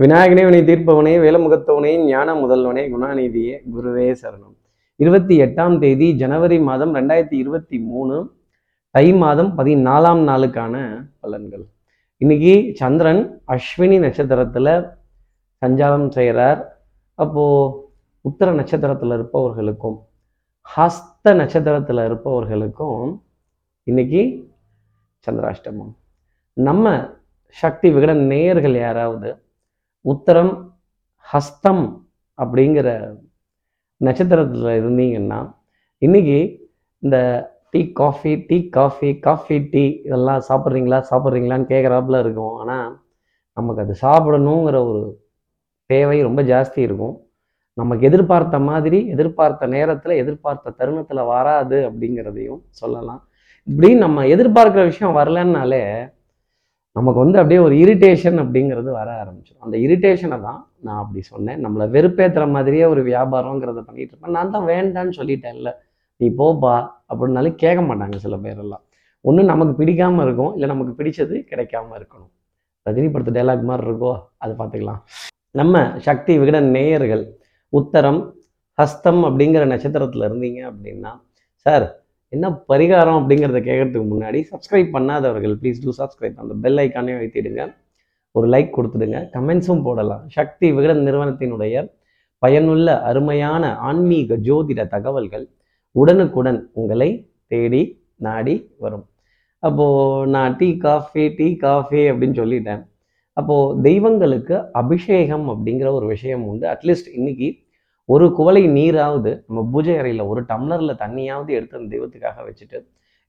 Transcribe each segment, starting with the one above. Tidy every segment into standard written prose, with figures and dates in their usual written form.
விநாயகனே வினை தீர்ப்பவனே, வேலமுகத்தவனே, ஞான முதல்வனே, குணாநிதியே, குருவே சரணம். 28ஆம் தேதி ஜனவரி மாதம் 2023 தை மாதம் 14ஆம் நாளுக்கான பலன்கள். இன்னைக்கு சந்திரன் அஸ்வினி நட்சத்திரத்துல சஞ்சாரம் செய்கிறார். அப்போது உத்தர நட்சத்திரத்தில் இருப்பவர்களுக்கும் ஹஸ்த நட்சத்திரத்தில் இருப்பவர்களுக்கும் இன்னைக்கு சந்திராஷ்டமம். நம்ம சக்தி விகட நேயர்கள் யாராவது உத்தரம் ஹஸ்தம் அப்படிங்கிற நட்சத்திரத்தில் இருந்தீங்கன்னா இன்னைக்கு இந்த காஃபி டீ இதெல்லாம் சாப்பிட்றீங்களான்னு கேட்குறாப்புல இருக்கும். ஆனால் நமக்கு அது சாப்பிடணுங்கிற ஒரு தேவை ரொம்ப ஜாஸ்தி இருக்கும். நமக்கு எதிர்பார்த்த மாதிரி எதிர்பார்த்த நேரத்தில் எதிர்பார்த்த தருணத்தில் வராது அப்படிங்கிறதையும் சொல்லலாம். இப்படி நம்ம எதிர்பார்க்குற விஷயம் வரலன்னாலே நமக்கு அப்படியே ஒரு இரிட்டேஷன் அப்படிங்கிறது வர ஆரம்பிச்சிடும். அந்த இரிட்டேஷனை தான் நான் அப்படி சொன்னேன், நம்மளை வெறுப்பேற்றுற மாதிரியே ஒரு வியாபாரங்கிறத பண்ணிகிட்டு இருப்பேன். நான் தான் வேண்டான்னு சொல்லிட்டேன்ல, நீ போப்பா அப்படின்னாலும் கேட்க மாட்டாங்க சில பேரெல்லாம். ஒன்று நமக்கு பிடிக்காமல் இருக்கும், இல்லை நமக்கு பிடிச்சது கிடைக்காம இருக்கணும். ரஜினி படத்து டைலாக் மாதிரி இருக்கோ, அது பார்த்துக்கலாம். நம்ம சக்தி விகட நேயர்கள் உத்தரம் ஹஸ்தம் அப்படிங்கிற நட்சத்திரத்தில் இருந்தீங்க அப்படின்னா, சார் என்ன பரிகாரம் அப்படிங்கிறத கேட்கறதுக்கு முன்னாடி சப்ஸ்கிரைப் பண்ணாதவர்கள் ப்ளீஸ் டூ சப்ஸ்கிரைப், அந்த பெல் ஐக்கானே வைத்திடுங்க, ஒரு லைக் கொடுத்துடுங்க, கமெண்ட்ஸும் போடலாம். சக்தி விகடன் நிறுவனத்தினுடைய பயனுள்ள அருமையான ஆன்மீக ஜோதிட தகவல்கள் உடனுக்குடன் உங்களை தேடி நாடி வரும். அப்போது நான் டீ காஃபி அப்படின்னு சொல்லிட்டேன். அப்போது தெய்வங்களுக்கு அபிஷேகம் அப்படிங்கிற ஒரு விஷயம் உண்டு. அட்லீஸ்ட் இன்னைக்கு ஒரு குவளை நீராவது நம்ம பூஜை அறையில் ஒரு டம்ளரில் தண்ணியாவது எடுத்து அந்த தெய்வத்துக்காக வச்சுட்டு,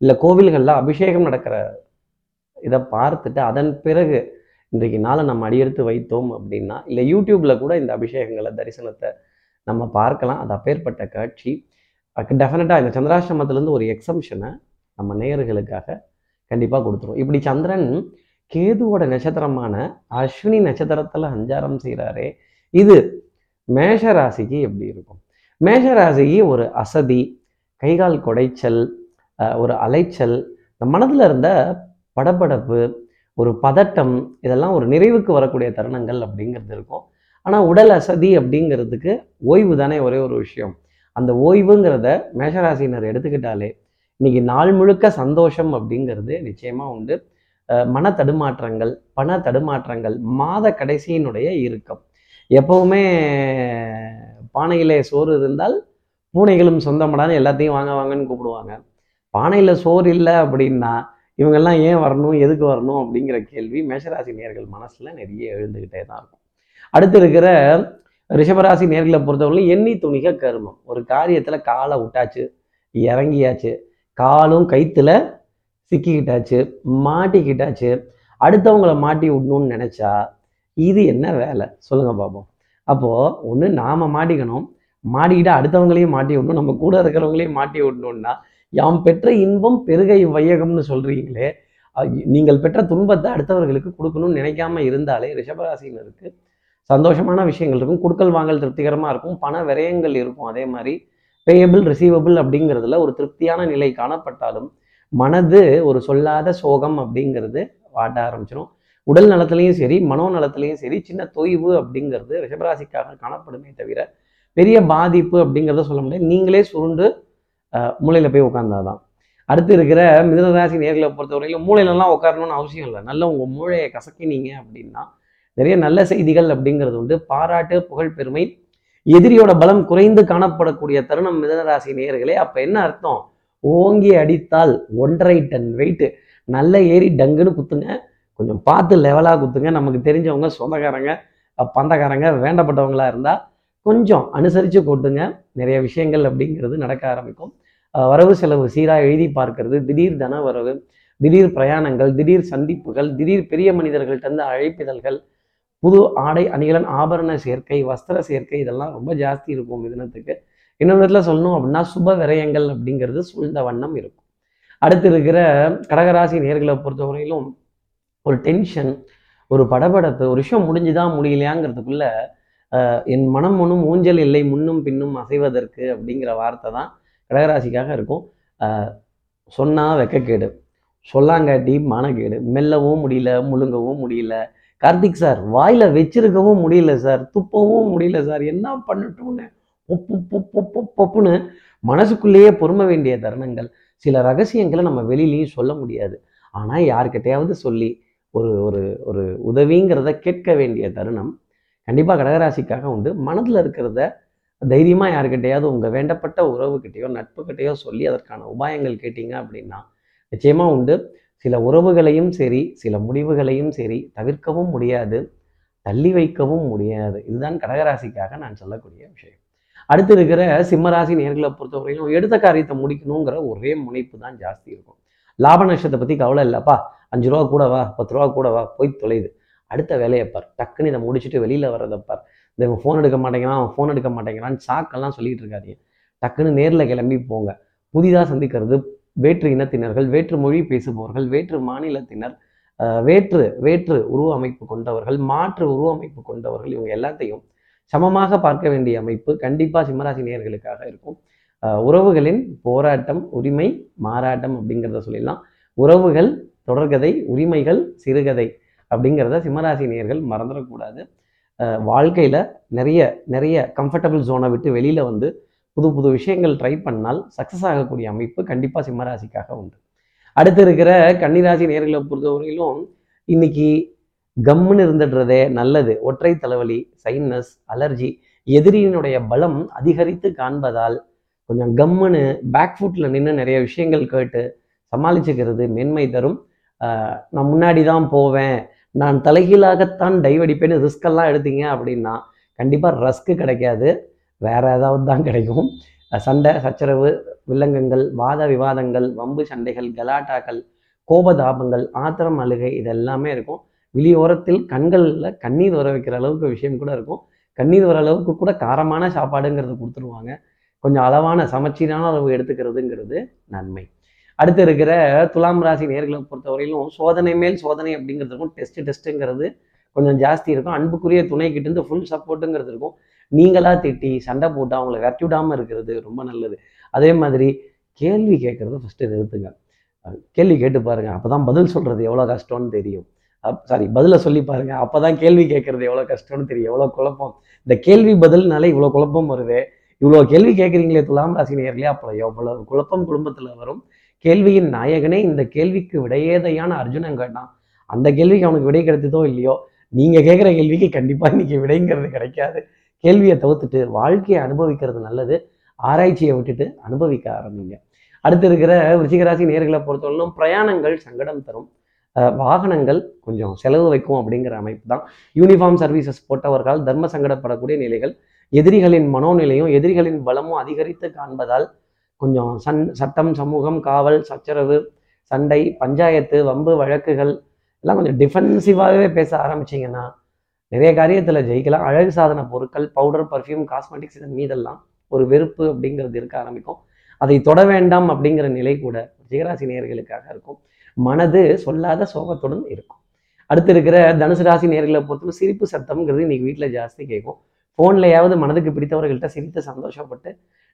இல்லை கோவில்களில் அபிஷேகம் நடக்கிற இதை பார்த்துட்டு அதன் பிறகு இன்றைக்கு நாளை நம்ம அடியெடுத்து வைத்தோம் அப்படின்னா, இல்லை யூடியூப்பில் கூட இந்த அபிஷேகங்களை தரிசனத்தை நம்ம பார்க்கலாம். அது அப்பேற்பட்ட காட்சி. டெஃபினட்டாக இந்த சந்திராஷ்டமத்திலேருந்து ஒரு எக்ஸம்ஷனை நம்ம நேயர்களுக்காக கண்டிப்பாக கொடுத்துருவோம். இப்படி சந்திரன் கேதுவோட நட்சத்திரமான அஸ்வினி நட்சத்திரத்தில் சஞ்சாரம் செய்கிறாரே, இது மேஷராசிக்கு எப்படி இருக்கும்? மேஷராசிக்கு ஒரு அசதி, கைகால் குடைச்சல், ஒரு அலைச்சல், இந்த மனதில் இருந்த படபடப்பு, ஒரு பதட்டம், இதெல்லாம் ஒரு நிறைவுக்கு வரக்கூடிய தருணங்கள் அப்படிங்கிறது இருக்கும். ஆனால் உடல் அசதி அப்படிங்கிறதுக்கு ஓய்வு தானே ஒரே ஒரு விஷயம். அந்த ஓய்வுங்கிறத மேஷராசினர் எடுத்துக்கிட்டாலே இன்னைக்கு நாள் முழுக்க சந்தோஷம் அப்படிங்கிறது நிச்சயமாக உண்டு. மன தடுமாற்றங்கள், பண தடுமாற்றங்கள், மாத கடைசியினுடைய இறுக்கம். எப்பவுமே பானையிலே சோறு இருந்தால் பூனைகளும் சொந்தமடான்னு எல்லாத்தையும் வாங்கன்னு கூப்பிடுவாங்க. பானையில் சோறு இல்லை அப்படின்னா இவங்கெல்லாம் ஏன் வரணும், எதுக்கு வரணும் அப்படிங்கிற கேள்வி மேஷராசி நேர்கள் மனசில் நிறைய எழுந்துக்கிட்டே தான் இருக்கும். அடுத்து இருக்கிற ரிஷபராசி நேர்களை பொறுத்தவரையிலும் எண்ணி துணிக கருமம். ஒரு காரியத்தில் காலை விட்டாச்சு, இறங்கியாச்சு, காலும் கைத்தில் சிக்கிக்கிட்டாச்சு, மாட்டிக்கிட்டாச்சு. அடுத்தவங்களை மாட்டி விடணும்னு நினச்சா இது என்ன வேலை சொல்லுங்கள் பார்ப்போம். அப்போது ஒன்று நாம் மாட்டிக்கணும், மாட்டிக்கிட்டு அடுத்தவங்களையும் மாட்டி விடணும், நம்ம கூட இருக்கிறவங்களையும் மாட்டி விடணும்னா, யாம் பெற்ற இன்பம் பெருகை வையகம்னு சொல்கிறீங்களே, நீங்கள் பெற்ற துன்பத்தை அடுத்தவர்களுக்கு கொடுக்கணும்னு நினைக்காம இருந்தாலே ரிஷபராசினருக்கு சந்தோஷமான விஷயங்கள் இருக்கும். கொடுக்கல் வாங்கல் திருப்திகரமாக இருக்கும், பண விரயங்கள் இருக்கும். அதே மாதிரி பேயபிள் ரிசீவபிள் அப்படிங்கிறதுல ஒரு திருப்தியான நிலை காணப்பட்டாலும் மனது ஒரு சொல்லாத சோகம் அப்படிங்கிறது வாட்ட ஆரம்பிச்சிடும். உடல் நலத்துலையும் சரி, மனோ நலத்துலையும் சரி, சின்ன தொய்வு அப்படிங்கிறது ரிஷபராசிக்காக காணப்படுமே தவிர பெரிய பாதிப்பு அப்படிங்கிறத சொல்ல முடியாது. நீங்களே சுருண்டு மூளையில் போய் உட்காந்தாதான். அடுத்து இருக்கிற மிதுனராசி நேர்களை பொறுத்தவரையிலும் மூளையிலலாம் உட்காரணும்னு அவசியம் இல்லை. நல்ல உங்கள் மூளையை கசக்கினீங்க அப்படின்னா நிறைய நல்ல செய்திகள் அப்படிங்கிறது உண்டு. பாராட்டு, புகழ், பெருமை, எதிரியோட பலம் குறைந்து காணப்படக்கூடிய தருணம் மிதுனராசி நேர்களே. அப்போ என்ன அர்த்தம்? ஓங்கி அடித்தால் 1.5 டன் வெயிட்டு, நல்ல ஏறி டங்குன்னு குத்துங்க, கொஞ்சம் பார்த்து லெவலாக குத்துங்க. நமக்கு தெரிஞ்சவங்க, சொந்தக்காரங்க, பந்தக்காரங்க, வேண்டப்பட்டவங்களா இருந்தால் கொஞ்சம் அனுசரித்து கொட்டுங்க. நிறைய விஷயங்கள் அப்படிங்கிறது நடக்க ஆரம்பிக்கும். வரவு செலவு சீராக எழுதி பார்க்கறது, திடீர் தன வரவு, திடீர் பிரயாணங்கள், திடீர் சந்திப்புகள், திடீர் பெரிய மனிதர்கள் தந்த அழைப்பிதழ்கள், புது ஆடை அணிகலன் ஆபரண சேர்க்கை, வஸ்திர சேர்க்கை, இதெல்லாம் ரொம்ப ஜாஸ்தி இருக்கும் மிதுனத்துக்கு. இன்னொரு இடத்துல சொல்லணும் அப்படின்னா சுப விரயங்கள் அப்படிங்கிறது சூழ்ந்த வண்ணம் இருக்கும். அடுத்து இருக்கிற கடகராசி நேர்களை பொறுத்தவரையிலும் ஒரு டென்ஷன், ஒரு படபடப்பு, ஒரு விஷயம் முடிஞ்சுதான் முடியலையாங்கிறதுக்குள்ள என் மனம் ஒன்றும் ஊஞ்சல் இல்லை முன்னும் பின்னும் அசைவதற்கு அப்படிங்கிற வார்த்தை தான் கடகராசிக்காக இருக்கும். சொன்னால் வெக்கக்கேடு, சொல்லாங்காட்டி மானக்கேடு, மெல்லவும் முடியல, முழுங்கவும் முடியல, கார்த்திக் சார் வாயில வச்சிருக்கவும் முடியல சார், துப்பவும் முடியல சார், என்ன பண்ணட்டும்னு பொப்பு பொப்பு பொப்பு பொப்புன்னு மனசுக்குள்ளேயே பொறும வேண்டிய தருணங்கள். சில ரகசியங்களை நம்ம வெளியிலையும் சொல்ல முடியாது, ஆனால் யார்கிட்டையாவது சொல்லி ஒரு ஒரு ஒரு உதவிங்கிறத கேட்க வேண்டிய தருணம் கண்டிப்பாக கடகராசிக்காக உண்டு. மனதில் இருக்கிறத தைரியமாக யார்கிட்டையாவது உங்கள் வேண்டப்பட்ட உறவுகிட்டையோ நட்புக்கிட்டையோ சொல்லி அதற்கான உபாயங்கள் கேட்டீங்க அப்படின்னா நிச்சயமாக உண்டு. சில உறவுகளையும் சரி, சில முடிவுகளையும் சரி தவிர்க்கவும் முடியாது, தள்ளி வைக்கவும் முடியாது. இதுதான் கடகராசிக்காக நான் சொல்லக்கூடிய விஷயம். அடுத்து இருக்கிற சிம்மராசி நேர்களை பொறுத்தவரையிலும் எடுத்த காரியத்தை முடிக்கணுங்கிற ஒரே முனைப்பு தான் ஜாஸ்தி இருக்கும். லாப நஷ்டத்தை பற்றி கவலை இல்லைப்பா, 5 ரூபா கூடவா 10 ரூபா கூடவா போய் தொலைது, அடுத்த வேலையை பார், டக்குன்னு இதை முடிச்சுட்டு வெளியில் வர்றதை பார். இந்த ஃபோன் எடுக்க மாட்டேங்கிறான், அவன் ஃபோன் எடுக்க மாட்டேங்கிறான்னு சாக்கெல்லாம் சொல்லிகிட்டு இருக்காதீங்க. டக்குன்னு நேரில் கிளம்பி போங்க. புதிதாக சந்திக்கிறது வேற்று இனத்தினர்கள், வேற்று மொழி பேசுபவர்கள், வேற்று மாநிலத்தினர், வேற்று வேற்று உருவ அமைப்பு கொண்டவர்கள், மாற்று உருவ அமைப்பு கொண்டவர்கள், இவங்க எல்லாத்தையும் சமமாக பார்க்க வேண்டிய அமைப்பு கண்டிப்பாக சிம்மராசி நேயர்களுக்காக இருக்கும். உறவுகளின் போராட்டம், உரிமை மாறாட்டம் அப்படிங்கிறத சொல்லிடலாம். உறவுகள் தொடர்கதை, உரிமைகள் சிறுகதை அப்படிங்கிறத சிம்மராசி நேயர்கள் மறந்துடக்கூடாது. வாழ்க்கையில் நிறைய நிறைய கம்ஃபர்டபுள் ஜோனை விட்டு வெளியில் வந்து புது புது விஷயங்கள் ட்ரை பண்ணால் சக்ஸஸ் ஆகக்கூடிய அமைப்பு கண்டிப்பாக சிம்மராசிக்காக உண்டு. அடுத்து இருக்கிற கன்னிராசி நேயர்களை பொறுத்தவரையிலும் இன்னைக்கு கம்முன்னு இருந்துடுறதே நல்லது. ஒற்றை தலைவலி, சைனஸ், அலர்ஜி, எதிரியினுடைய பலம் அதிகரித்து காண்பதால் கொஞ்சம் கம்முன்னு பேக் ஃபுட்டில் நின்று நிறைய விஷயங்கள் கேட்டு சமாளிச்சுக்கிறது மேன்மை தரும். நான் முன்னாடி தான் போவேன், நான் தலைகீழாகத்தான் டைவடிப்பேன்னு ரிஸ்கெல்லாம் எடுத்தீங்க அப்படின்னா கண்டிப்பாக ரஸ்க்கு கிடைக்காது, வேறு ஏதாவது தான் கிடைக்கும். சண்டை சச்சரவு, வில்லங்கங்கள், வாத விவாதங்கள், வம்பு சண்டைகள், கலாட்டாக்கள், கோபதாபங்கள், ஆத்திரம், அழுகை, இதெல்லாமே இருக்கும். விளியோரத்தில் கண்களில் கண்ணீர் வர வைக்கிற அளவுக்கு விஷயம் கூட இருக்கும். கண்ணீர் வர அளவுக்கு கூட காரமான சாப்பாடுங்கிறது கொடுத்துருவாங்க. கொஞ்சம் அளவான சமச்சீரான அளவு எடுத்துக்கிறதுங்கிறது நன்மை. அடுத்து இருக்கிற துலாம் ராசி நேர்களை பொறுத்தவரையிலும் சோதனை மேல் சோதனை அப்படிங்கிறது இருக்கும். டெஸ்ட்டுங்கிறது கொஞ்சம் ஜாஸ்தி இருக்கும். அன்புக்குரிய துணைக்கிட்டேருந்து ஃபுல் சப்போர்ட்டுங்கிறது இருக்கும். நீங்களாக திட்டி சண்டை போட்டு அவங்கள விரட்டி விடாமல் இருக்கிறது ரொம்ப நல்லது. அதே மாதிரி கேள்வி கேட்குறது ஃபஸ்ட்டு நிறுத்துங்க. கேள்வி கேட்டு பாருங்கள், அப்போ தான் பதில் சொல்கிறது எவ்வளோ கஷ்டம்னு தெரியும். பதிலை சொல்லி பாருங்கள், அப்போ தான் கேள்வி கேட்குறது எவ்வளோ கஷ்டம்னு தெரியும், எவ்வளோ குழப்பம். இந்த கேள்வி பதில்னால இவ்வளோ குழப்பம் வருது. இவ்வளோ கேள்வி கேட்குறீங்களே துலாம் ராசி நேயர்களே, அப்புறம் எவ்வளோ குழப்பம் குடும்பத்தில் வரும். கேள்வியின் நாயகனே இந்த கேள்விக்கு விடையேதையான அர்ஜுனன் கேட்டான். அந்த கேள்விக்கு அவனுக்கு விடை கிடைத்ததோ இல்லையோ, நீங்கள் கேட்குற கேள்விக்கு கண்டிப்பாக இன்றைக்கி விடைங்கிறது கிடைக்காது. கேள்வியை தவிர்த்துட்டு வாழ்க்கையை அனுபவிக்கிறது நல்லது. ஆராய்ச்சியை விட்டுட்டு அனுபவிக்க ஆரம்பிங்க. அடுத்து இருக்கிற விருச்சிகராசி நேயர்களை பொறுத்தவரையிலும் பிரயாணங்கள் சங்கடம் தரும். வாகனங்கள் கொஞ்சம் செலவு வைக்கும் அப்படிங்கிற அமைப்பு தான். யூனிஃபார்ம் சர்வீசஸ் போட்டவர்கள் தர்ம சங்கடப்படக்கூடிய நிலைகள். எதிரிகளின் மனோநிலையும் எதிரிகளின் பலமும் அதிகரித்து காண்பதால் கொஞ்சம் சட்டம், சமூகம், காவல், சச்சரவு, சண்டை, பஞ்சாயத்து, வம்பு வழக்குகள் எல்லாம் கொஞ்சம் டிஃபென்சிவாகவே பேச ஆரம்பிச்சிங்கன்னா நிறைய காரியத்தில் ஜெயிக்கலாம். அழகு சாதன பொருட்கள், பவுடர், பர்ஃப்யூம், காஸ்மெட்டிக்ஸ், இதன் மீதெல்லாம் ஒரு வெறுப்பு அப்படிங்கிறது இருக்க ஆரம்பிக்கும். அதை தொட வேண்டாம் அப்படிங்கிற நிலை கூட விருச்சிகராசி நேயர்களுக்காக இருக்கும். மனது சொல்லாத சோகத்துடன் இருக்கும். அடுத்து இருக்கிற தனுசு ராசி நேயர்களை பொறுத்தவரை சிரிப்பு சத்தம்ங்கிறது இன்னைக்கு வீட்டில் ஜாஸ்தி கேட்கும். ஃபோன்லையாவது மனதுக்கு பிடித்தவர்கள்ட்ட சிரித்து சந்தோஷப்பட்டு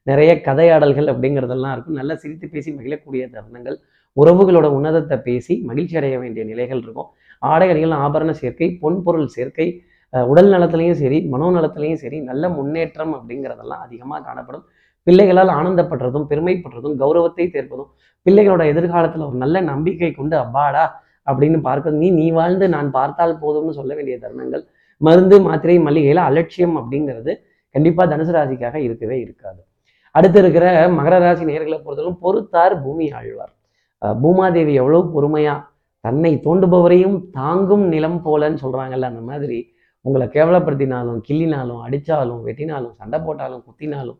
நிறைய கதையாடல்கள் அப்படிங்கிறதெல்லாம் இருக்கும். நல்லா சிரித்து பேசி மகிழக்கூடிய தருணங்கள். உறவுகளோட உன்னதத்தை பேசி மகிழ்ச்சி அடைய வேண்டிய நிலைகள் இருக்கும். ஆடை அணிகள், ஆபரண சேர்க்கை, பொன்பொருள் சேர்க்கை, உடல் நலத்துலையும் சரி மனோநலத்துலையும் சரி நல்ல முன்னேற்றம் அப்படிங்கிறதெல்லாம் அதிகமாக காணப்படும். பிள்ளைகளால் ஆனந்தப்படுறதும் பெருமைப்படுறதும் கௌரவத்தை சேர்ப்பதும் பிள்ளைகளோட எதிர்காலத்தில் ஒரு நல்ல நம்பிக்கை கொண்டு அப்பாடா அப்படின்னு பார்க்கறது. நீ வாழ்ந்து நான் பார்த்தால் போதும்னு சொல்ல வேண்டிய தருணங்கள். மருந்து, மாத்திரை, மளிகையில் அலட்சியம் அப்படிங்கிறது கண்டிப்பாக தனுசு ராசிக்காக இருக்கவே இருக்காது. அடுத்து இருக்கிற மகர ராசி நேயர்களை பொறுத்தவரைக்கும் பொறுத்தார் பூமி ஆழ்வார். பூமாதேவி எவ்வளோ பொறுமையாக தன்னை தோண்டுபவரையும் தாங்கும் நிலம் போலன்னு சொல்கிறாங்கல்ல, அந்த மாதிரி உங்களை கேவலப்படுத்தினாலும், கிள்ளினாலும், அடித்தாலும், வெட்டினாலும், சண்டை போட்டாலும், குத்தினாலும்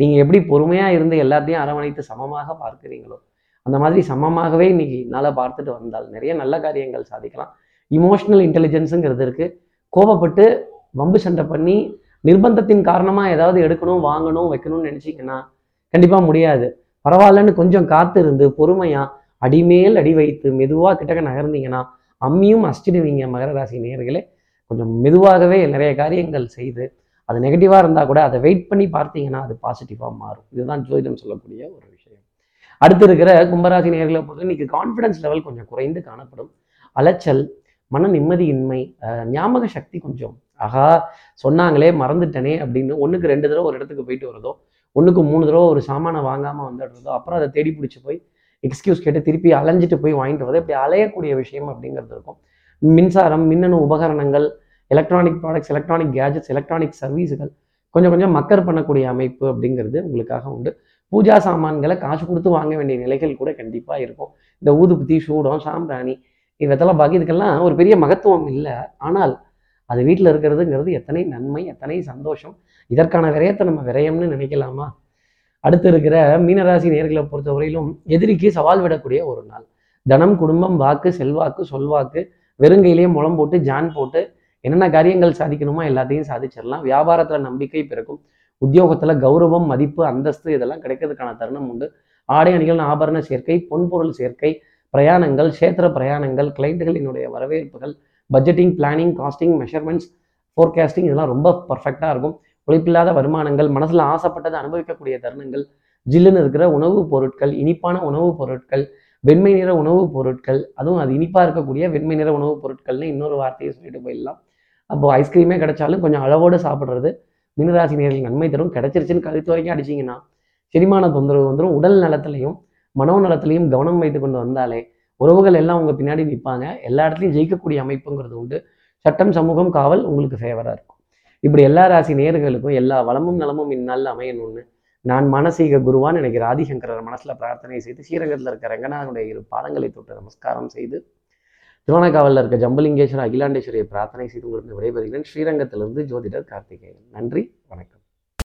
நீங்கள் எப்படி பொறுமையாக இருந்து எல்லாத்தையும் அரவணைத்து சமமாக பார்க்குறீங்களோ அந்த மாதிரி சமமாகவே இன்னைக்கு நல்லா பார்த்துட்டு வந்தால் நிறைய நல்ல காரியங்கள் சாதிக்கலாம். இமோஷனல் இன்டெலிஜென்ஸுங்கிறது இருக்குது. கோபப்பட்டு வம்பு சண்டை பண்ணி நிர்பந்தத்தின் காரணமாக ஏதாவது எடுக்கணும், வாங்கணும், வைக்கணும்னு நினச்சிங்கன்னா கண்டிப்பாக முடியாது. பரவாயில்லன்னு கொஞ்சம் காத்து இருந்து பொறுமையாக அடிமேல் அடி வைத்து மெதுவாக கிட்டக்க நகர்ந்தீங்கன்னா அம்மியும் அஷ்டிடுவீங்க. மகர ராசி நேயர்களே, கொஞ்சம் மெதுவாகவே நிறைய காரியங்கள் செய்து அது நெகட்டிவாக இருந்தால் கூட அதை வெயிட் பண்ணி பார்த்தீங்கன்னா அது பாசிட்டிவாக மாறும். இதுதான் ஜோதிடம் சொல்லக்கூடிய ஒரு விஷயம். அடுத்து இருக்கிற கும்பராசி நேயர்களை பொறுத்தவரை இன்னைக்கு கான்ஃபிடன்ஸ் லெவல் கொஞ்சம் குறைந்து காணப்படும். அலைச்சல், மன நிம்மதியின்மை, ஞாபக சக்தி கொஞ்சம் ஆகா சொன்னாங்களே மறந்துட்டனே அப்படின்னு 1க்கு 2 தடவை ஒரு இடத்துக்கு போயிட்டு வரதோ, 1க்கு 3 தடவை ஒரு சாமானை வாங்காமல் வந்துடுறதோ, அப்புறம் அதை தேடி பிடிச்சி போய் எக்ஸ்கியூஸ் கேட்டு திருப்பி அலைஞ்சிட்டு போய் வாங்கிட்டு வரதோ, இப்படி அலையக்கூடிய விஷயம் அப்படிங்கிறது இருக்கும். மின்சாரம், மின்னணு உபகரணங்கள், electronic products, electronic gadgets, electronic சர்வீஸுகள் கொஞ்சம் கொஞ்சம் மக்கர் பண்ணக்கூடிய அமைப்பு அப்படிங்கிறது உங்களுக்காக உண்டு. பூஜா சாமான்களை காசு கொடுத்து வாங்க வேண்டிய நிலைகள் கூட கண்டிப்பாக இருக்கும். இந்த ஊதுபுத்தி, சூடம், சாம்பிராணி, இதெல்லாம் பாக்கி இதுக்கெல்லாம் ஒரு பெரிய மகத்துவம் இல்லை, ஆனால் அது வீட்டில் இருக்கிறதுங்கிறது எத்தனை நன்மை, எத்தனை சந்தோஷம். இதற்கான விரயத்தை நம்ம விரயம்னு நினைக்கலாமா? அடுத்து இருக்கிற மீனராசி நேர்களை பொறுத்தவரையிலும் எதிரிக்கு சவால் விடக்கூடிய ஒரு நாள். தனம், குடும்பம், வாக்கு, செல்வாக்கு, சொல்வாக்கு, வெறுங்கையிலேயே முளம் போட்டு ஜான் போட்டு என்னென்ன காரியங்கள் சாதிக்கணுமோ எல்லாத்தையும் சாதிச்சிடலாம். வியாபாரத்தில் நம்பிக்கை பிறக்கும். உத்தியோகத்தில் கௌரவம், மதிப்பு, அந்தஸ்து இதெல்லாம் கிடைக்கிறதுக்கான தருணம் உண்டு. ஆடை அணிகள், ஆபரண சேர்க்கை, பொன்பொருள் சேர்க்கை, பிரயாணங்கள், க்ஷேத்திர பிரயாணங்கள், கிளைண்ட்டுகளினுடைய வரவேற்புகள், budgeting, planning, costing, measurements, forecasting இதெல்லாம் ரொம்ப பர்ஃபெக்டாக இருக்கும். உழைப்பில்லாத வருமானங்கள், மனசில் ஆசைப்பட்டதை அனுபவிக்கக்கூடிய தருணங்கள், ஜில்லுன்னு இருக்கிற உணவுப் பொருட்கள், இனிப்பான உணவுப் பொருட்கள், வெண்மை நிற உணவுப் பொருட்கள், அதுவும் அது இனிப்பாக இருக்கக்கூடிய வெண்மை நிற உணவுப் பொருட்கள்னு இன்னொரு வார்த்தையை சொல்லிட்டு போயிடலாம். அப்போது ஐஸ்கிரீமே கிடைச்சாலும் கொஞ்சம் அளவோடு சாப்பிட்றது மீனராசி நேயர்களுக்கு நன்மை தரும். கிடைச்சிருச்சுன்னு கழுத்து வரைக்கும் அடிச்சிங்கன்னா செரிமான தொந்தரவு வந்துடும். உடல் நலத்திலையும் மனோ நலத்திலையும் கவனம் வைத்து கொண்டு வந்தாலே உறவுகள் எல்லாம் உங்கள் பின்னாடி நிற்பாங்க. எல்லா இடத்துலையும் ஜெயிக்கக்கூடிய அமைப்புங்கிறது உண்டு. சட்டம், சமூகம், காவல் உங்களுக்கு ஃபேவராக இருக்கும். இப்படி எல்லா ராசி நேயர்களுக்கும் எல்லா வளமும் நலமும் இந்நாளில் அமையணும்னு நான் மனசீக குருவான்னு நினைக்கிற ஆதிசங்கரர் மனசில் பிரார்த்தனை செய்து, ஸ்ரீரங்கத்தில் இருக்கிற ரங்கநாதனுடைய 2 பாதங்களை தொட்டு நமஸ்காரம் செய்து, திருவண்ணாமலையில் இருக்க ஜம்பலிங்கேஸ்வரர், அகிலாண்டேஸ்வரியை பிரார்த்தனை செய்து உங்களுக்கு விடைபெறுகிறேன். ஸ்ரீரங்கத்திலிருந்து ஜோதிடர் கார்த்திகேயன். நன்றி.